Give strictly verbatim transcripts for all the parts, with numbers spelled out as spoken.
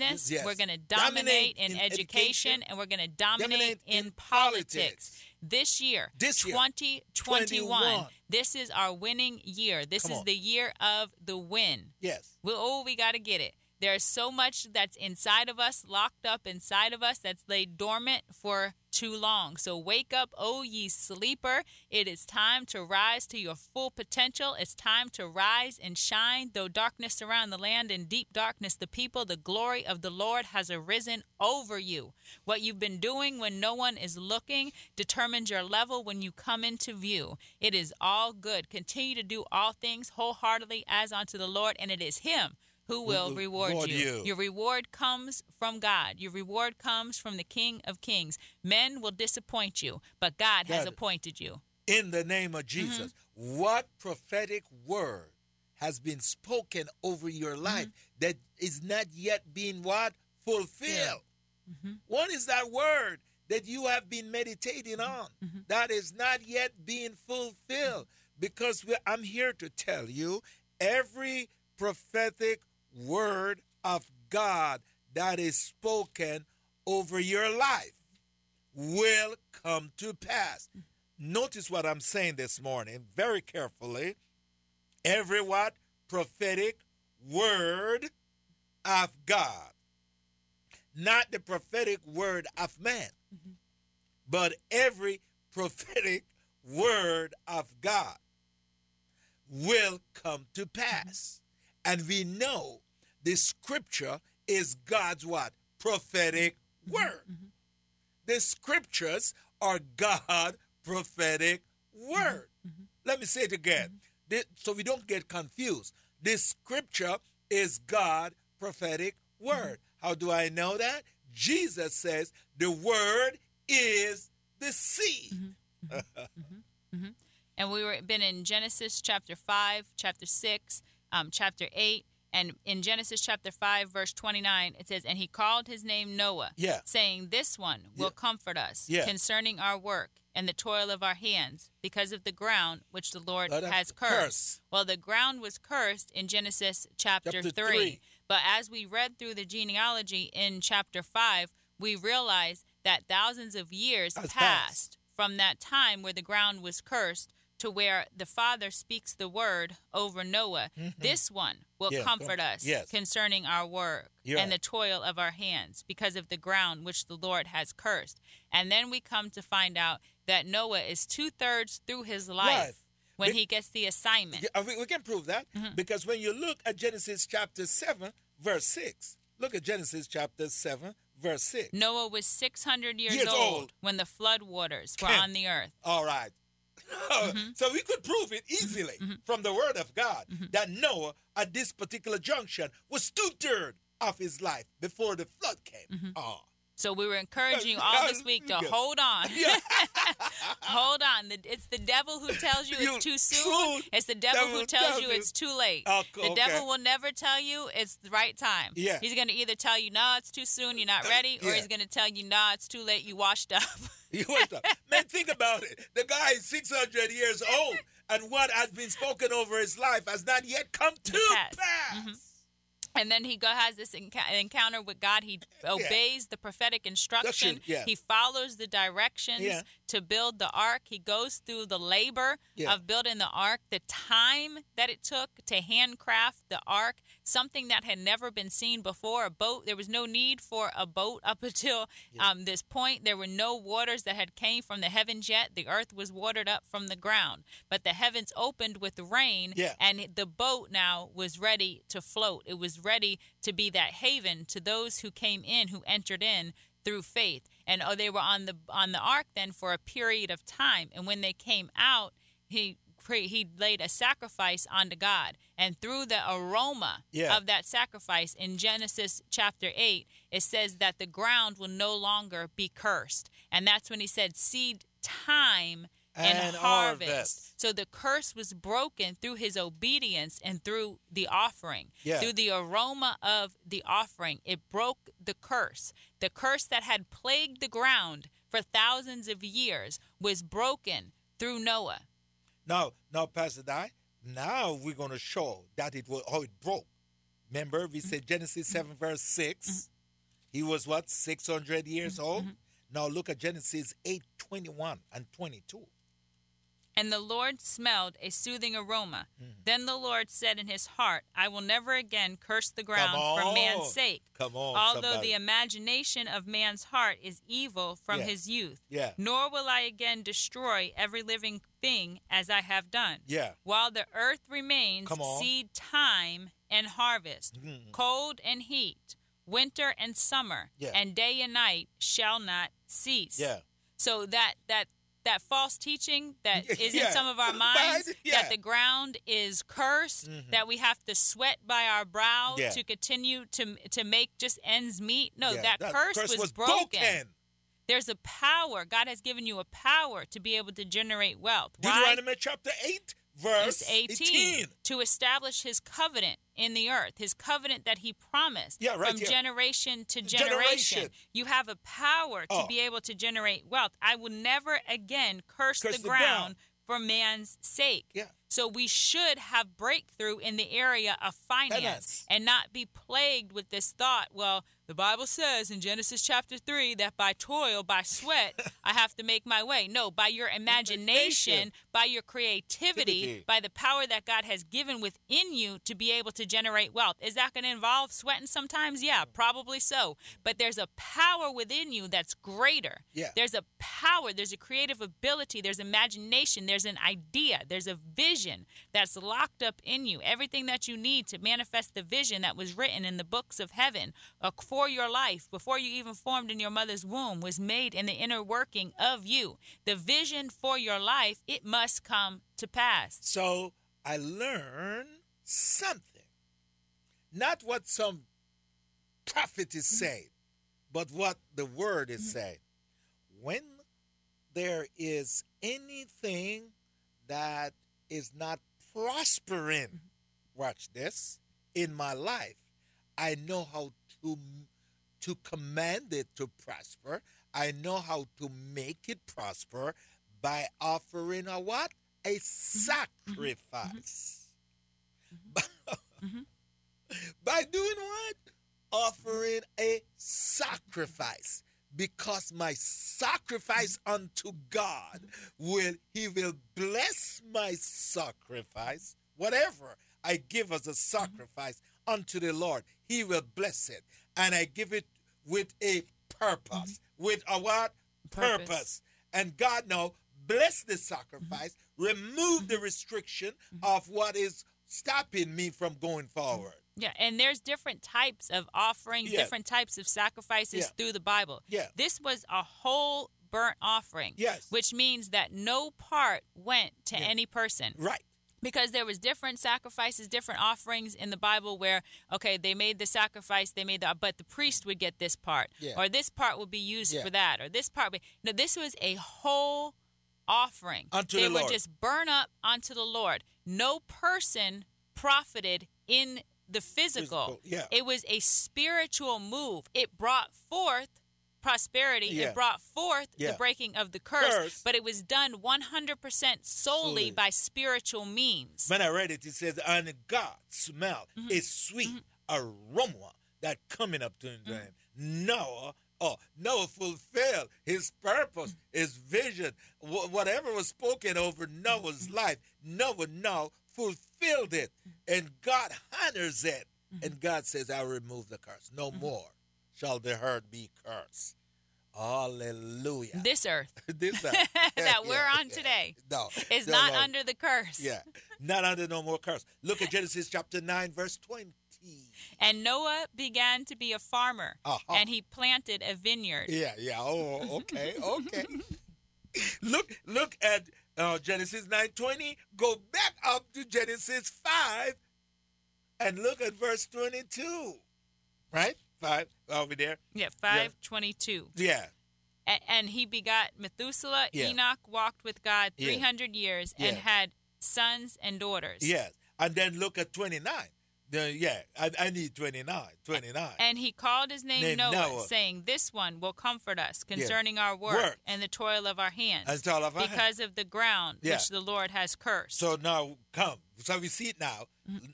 business. Yes. We're going to dominate, dominate in, in education, education, and we're going to dominate, dominate in, in politics. politics. This year, this year twenty twenty-one, this is our winning year. This Come is on. the year of the win. Yes. We'll, oh, we got to get it. There's so much that's inside of us, locked up inside of us, that's laid dormant for too long. So wake up, O ye sleeper. It is time to rise to your full potential. It's time to rise and shine. Though darkness surround the land and deep darkness the people, the glory of the Lord has arisen over you. What you've been doing when no one is looking determines your level when you come into view. It is all good. Continue to do all things wholeheartedly as unto the Lord, and it is Him who will reward, reward you. you. Your reward comes from God. Your reward comes from the King of Kings. Men will disappoint you, but God, God has appointed you. In the name of Jesus, mm-hmm. what prophetic word has been spoken over your life mm-hmm. that is not yet being what? Fulfilled. Mm-hmm. What is that word that you have been meditating mm-hmm. on mm-hmm. that is not yet being fulfilled? Mm-hmm. Because we're, I'm here to tell you, every prophetic word of God that is spoken over your life will come to pass. Notice what I'm saying this morning very carefully. Every what? Prophetic word of God. Not the prophetic word of man, mm-hmm. but every prophetic word of God will come to pass. Mm-hmm. And we know the scripture is God's what? Prophetic word. Mm-hmm. The scriptures are God's prophetic word. Mm-hmm. Let me say it again, mm-hmm. so we don't get confused. The scripture is God's prophetic word. Mm-hmm. How do I know that? Jesus says the word is the seed. Mm-hmm. mm-hmm. Mm-hmm. And we were been in Genesis chapter five, chapter six, um, chapter eight. And in Genesis chapter five, verse twenty-nine, it says, and he called his name Noah, yeah. saying, this one will yeah. comfort us yeah. concerning our work and the toil of our hands because of the ground which the Lord Let has cursed. Curse. Well, the ground was cursed in Genesis chapter, chapter three. three. But as we read through the genealogy in chapter five, we realize that thousands of years passed, passed from that time where the ground was cursed to where the Father speaks the word over Noah. Mm-hmm. This one will yeah, comfort com- us yes. concerning our work yeah. and the toil of our hands because of the ground which the Lord has cursed. And then we come to find out that Noah is two-thirds through his life right. when Be- he gets the assignment. Yeah, we, we can prove that mm-hmm. because when you look at Genesis chapter seven, verse six, look at Genesis chapter seven, verse six. Noah was six hundred years, years old, old when the flood waters were on the earth. All right. Mm-hmm. So we could prove it easily mm-hmm. from the word of God mm-hmm. that Noah at this particular junction was two-thirds of his life before the flood came mm-hmm. on. So we were encouraging you all this week to hold on. Hold on. It's the devil who tells you it's too soon. It's the devil who tells you it's too late. The devil will never tell you it's the right time. Yeah. He's going to either tell you, no, it's too soon, you're not ready, or yeah. he's going to tell you, no, it's too late, you washed up. You washed up. Man, think about it. The guy is six hundred years old, and what has been spoken over his life has not yet come to pass. pass. Mm-hmm. And then he go, has this enc- encounter with God. He obeys yeah. the prophetic instruction. Yeah. He follows the directions yeah. to build the ark. He goes through the labor yeah. of building the ark, the time that it took to handcraft the ark, something that had never been seen before, a boat. There was no need for a boat up until yeah. um, this point. There were no waters that had came from the heavens yet. The earth was watered up from the ground. But the heavens opened with rain, yeah. and the boat now was ready to float. It was ready to be that haven to those who came in, who entered in through faith. And oh, they were on the on the ark then for a period of time. And when they came out, he he laid a sacrifice unto God. And through the aroma yeah. of that sacrifice in Genesis chapter eight, it says that the ground will no longer be cursed. And that's when he said, seed time and, and harvest. harvest. So the curse was broken through his obedience and through the offering. Yeah. Through the aroma of the offering, it broke the curse. The curse that had plagued the ground for thousands of years was broken through Noah. Now, now Pastor Di, now we're going to show that it was, how it broke Remember, we said Genesis seven, verse six. Mm-hmm. He was what? six hundred years mm-hmm. old? Mm-hmm. Now look at Genesis eight, twenty-one and twenty-two. And the Lord smelled a soothing aroma. Mm-hmm. Then the Lord said in his heart, I will never again curse the ground on, for man's sake. Come on, although somebody. The imagination of man's heart is evil from yeah. his youth. Yeah. Nor will I again destroy every living thing as I have done. Yeah. While the earth remains, seed time and harvest, mm-hmm. cold and heat, winter and summer, yeah. and day and night shall not cease. Yeah. So that that. That false teaching that is yeah. in some of our minds, yeah. that the ground is cursed, mm-hmm. that we have to sweat by our brow yeah. to continue to to make just ends meet. No, yeah. that, that curse, curse was, was broken. broken. There's a power. God has given you a power to be able to generate wealth. Deuteronomy chapter eight, verse eighteen. To establish his covenant in the earth, his covenant that he promised yeah, right, from yeah. generation to generation. generation. You have a power oh. to be able to generate wealth. I will never again curse, curse the, the ground, ground for man's sake. Yeah. So we should have breakthrough in the area of finance, finance and not be plagued with this thought, well, the Bible says in Genesis chapter three that by toil, by sweat, I have to make my way. No, by your imagination, by your creativity, by the power that God has given within you to be able to generate wealth. Is that going to involve sweating sometimes? Yeah, probably so. But there's a power within you that's greater. Yeah. There's a power. There's a creative ability. There's imagination. There's an idea. There's a vision that's locked up in you. Everything that you need to manifest the vision that was written in the books of heaven, a your life, before you even formed in your mother's womb, was made in the inner working of you. The vision for your life, it must come to pass. So I learned something. Not what some prophet is saying, but what the word is saying. When there is anything that is not prospering, watch this, in my life, I know how to to command it to prosper. I know how to make it prosper by offering a what? A sacrifice. Mm-hmm. Mm-hmm. By doing what? Offering a sacrifice. Because my sacrifice unto God will, he will bless my sacrifice. Whatever I give as a sacrifice unto the Lord, he will bless it. And I give it with a purpose. Mm-hmm. With a what? Purpose. purpose. And God now bless the sacrifice, mm-hmm. remove mm-hmm. the restriction mm-hmm. of what is stopping me from going forward. Yeah, and there's different types of offerings, yeah. different types of sacrifices yeah. through the Bible. Yeah. This was a whole burnt offering, yes. which means that no part went to yeah. any person. Right. Because there was different sacrifices, different offerings in the Bible where, okay, they made the sacrifice, they made the, but the priest would get this part, yeah. or this part would be used yeah. for that, or this part. Would, no, this was a whole offering. Unto they the would Lord. Just burn up unto the Lord. No person profited in the physical. physical yeah. It was a spiritual move. It brought forth prosperity. Yeah. It brought forth yeah. the breaking of the curse, curse, but it was done one hundred percent solely by spiritual means. When I read it, it says, and God smelled mm-hmm. a sweet mm-hmm. aroma that coming up to him. Mm-hmm. Noah, oh, Noah fulfilled his purpose, mm-hmm. his vision, wh- whatever was spoken over Noah's mm-hmm. life, Noah now fulfilled it, mm-hmm. and God honors it. Mm-hmm. And God says, I'll remove the curse, no mm-hmm. more shall the herd be cursed. Hallelujah. This earth. This earth. that yeah, we're on yeah. today. No. It's no, not no. under the curse. Yeah. Not under no more curse. Look at Genesis chapter nine, verse twenty. And Noah began to be a farmer, uh-huh. and he planted a vineyard. Yeah, yeah. Oh, okay, okay. look look at uh, Genesis nine twenty. Go back up to Genesis five, and look at verse twenty-two. Right? Five over there. Yeah, five yeah. twenty-two. Yeah. And, and he begot Methuselah. Yeah. Enoch walked with God three hundred yeah. years and yeah. had sons and daughters. Yes. And then look at twenty-nine. Then, yeah, I, I need twenty-nine, twenty-nine. And he called his name, name Noah, Noah, saying, this one will comfort us concerning yeah. our work, work and the toil of our hands, and toil of our because hand. of the ground yeah. which the Lord has cursed. So now come. So we see it now.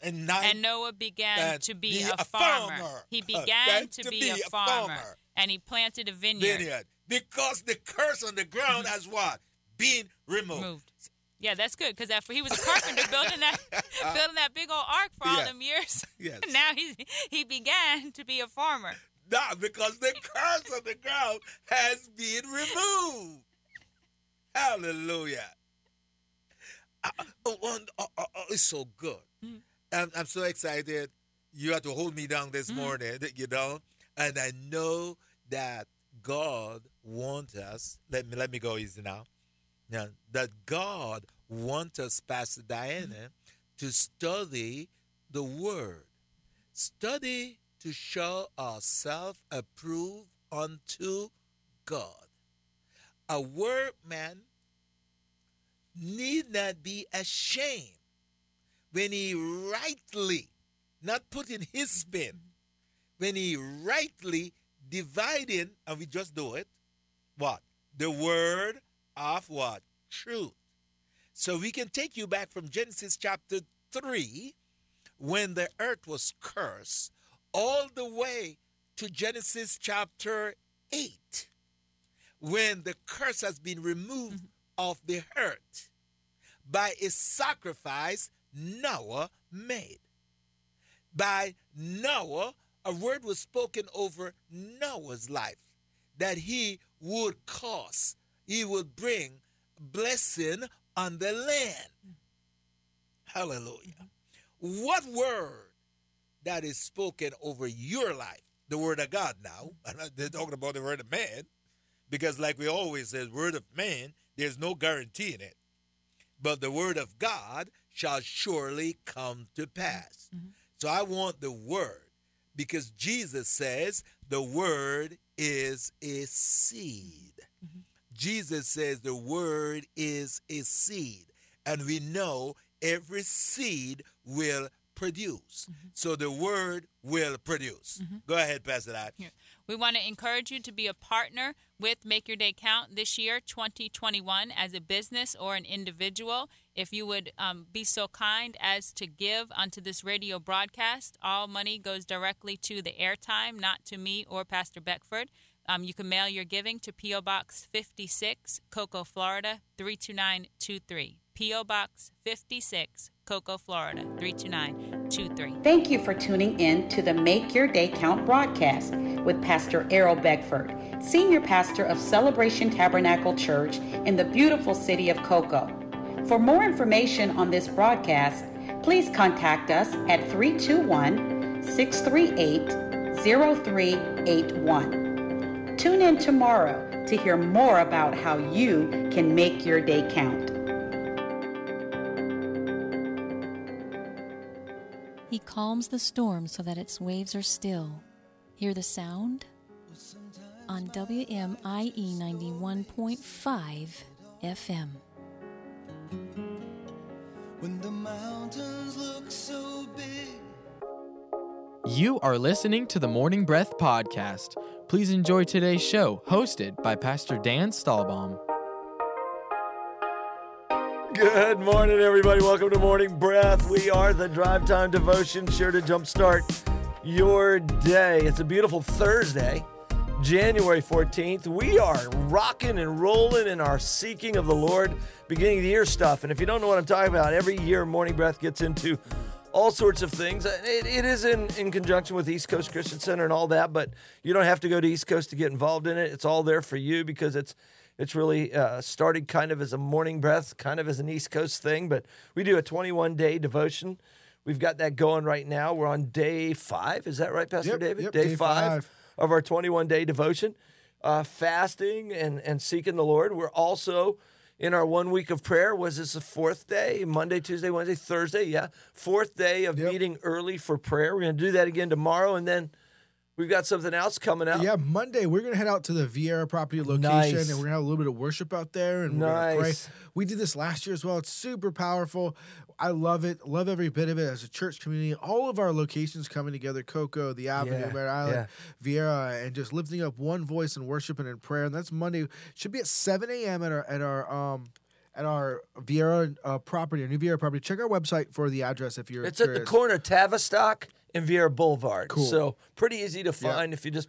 And, now, and Noah began uh, to be, be a, a farmer. farmer. He began uh, to, to be, be a, a farmer. farmer. And he planted a vineyard. vineyard. Because the curse on the ground mm-hmm. has what? Been removed. removed. Yeah, that's good, because after he was a carpenter building that building that big old ark for yeah. all them years, yes. now he he began to be a farmer. Nah, because the curse on the ground has been removed. Hallelujah! I, oh, oh, oh, oh, it's so good. Mm. I'm, I'm so excited. You had to hold me down this mm. morning, you know, and I know that God wants us. Let me let me go easy now. Now, that God wants us, Pastor Diana, mm-hmm. to study the Word. Study to show ourselves approved unto God. A workman need not be ashamed when he rightly, not putting his spin, when he rightly dividing, and we just do it, what? The Word of what? Truth. So we can take you back from Genesis chapter three, when the earth was cursed, all the way to Genesis chapter eight, when the curse has been removed mm-hmm. of the earth by a sacrifice Noah made. By Noah, a word was spoken over Noah's life that he would cause He will bring blessing on the land. Hallelujah. Mm-hmm. What word that is spoken over your life? The word of God now. And they're talking about the word of man. Because like we always say, word of man, there's no guarantee in it. But the word of God shall surely come to pass. Mm-hmm. So I want the word. Because Jesus says the word is a seed. Mm-hmm. Jesus says the word is a seed, and we know every seed will produce. Mm-hmm. So the word will produce. Mm-hmm. Go ahead, Pastor Dad. We want to encourage you to be a partner with Make Your Day Count this year, twenty twenty-one, as a business or an individual. If you would um, be so kind as to give unto this radio broadcast, all money goes directly to the airtime, not to me or Pastor Beckford. Um, you can mail your giving to P O. Box fifty-six, Cocoa, Florida, three two nine two three. P O. Box fifty-six, Cocoa, Florida, three two nine two three. Thank you for tuning in to the Make Your Day Count broadcast with Pastor Errol Beckford, Senior Pastor of Celebration Tabernacle Church in the beautiful city of Cocoa. For more information on this broadcast, please contact us at three two one, six three eight, zero three eight one. Tune in tomorrow to hear more about how you can make your day count. He calms the storm so that its waves are still. Hear the sound? On W M I E ninety-one point five F M. When the mountains look so big. You are listening to the Morning Breath Podcast. Please enjoy today's show, hosted by Pastor Dan Stahlbaum. Good morning, everybody. Welcome to Morning Breath. We are the Drive Time Devotion, sure to jumpstart your day. It's a beautiful Thursday, January fourteenth. We are rocking and rolling in our seeking of the Lord, beginning of the year stuff. And if you don't know what I'm talking about, every year Morning Breath gets into all sorts of things. It, it is in, in conjunction with East Coast Christian Center and all that, but you don't have to go to East Coast to get involved in it. It's all there for you because it's it's really uh, started kind of as a Morning Breath, kind of as an East Coast thing, but we do a twenty-one day devotion. We've got that going right now. We're on day five. Is that right, Pastor yep, David? Yep, day, day five, five of our twenty-one day devotion, uh, fasting and, and seeking the Lord. We're also in our one week of prayer. Was this the fourth day? Monday, Tuesday, Wednesday, Thursday, yeah. Fourth day of yep. meeting early for prayer. We're going to do that again tomorrow, and then We've got something else coming up. Yeah, Monday, we're going to head out to the Viera property location, nice. and we're going to have a little bit of worship out there, and we're nice. going to pray. We did this last year as well. It's super powerful. I love it. Love every bit of it as a church community. All of our locations coming together, Cocoa, the Avenue, yeah, Merritt Island, yeah. Viera, and just lifting up one voice in worship and in prayer. And that's Monday. It should be at seven a.m. at our at our um at our Viera uh, property, our new Viera property. Check our website for the address if you're It's curious. At the corner of Tavistock and Viera Boulevard. Cool. So pretty easy to find, yeah, if you just put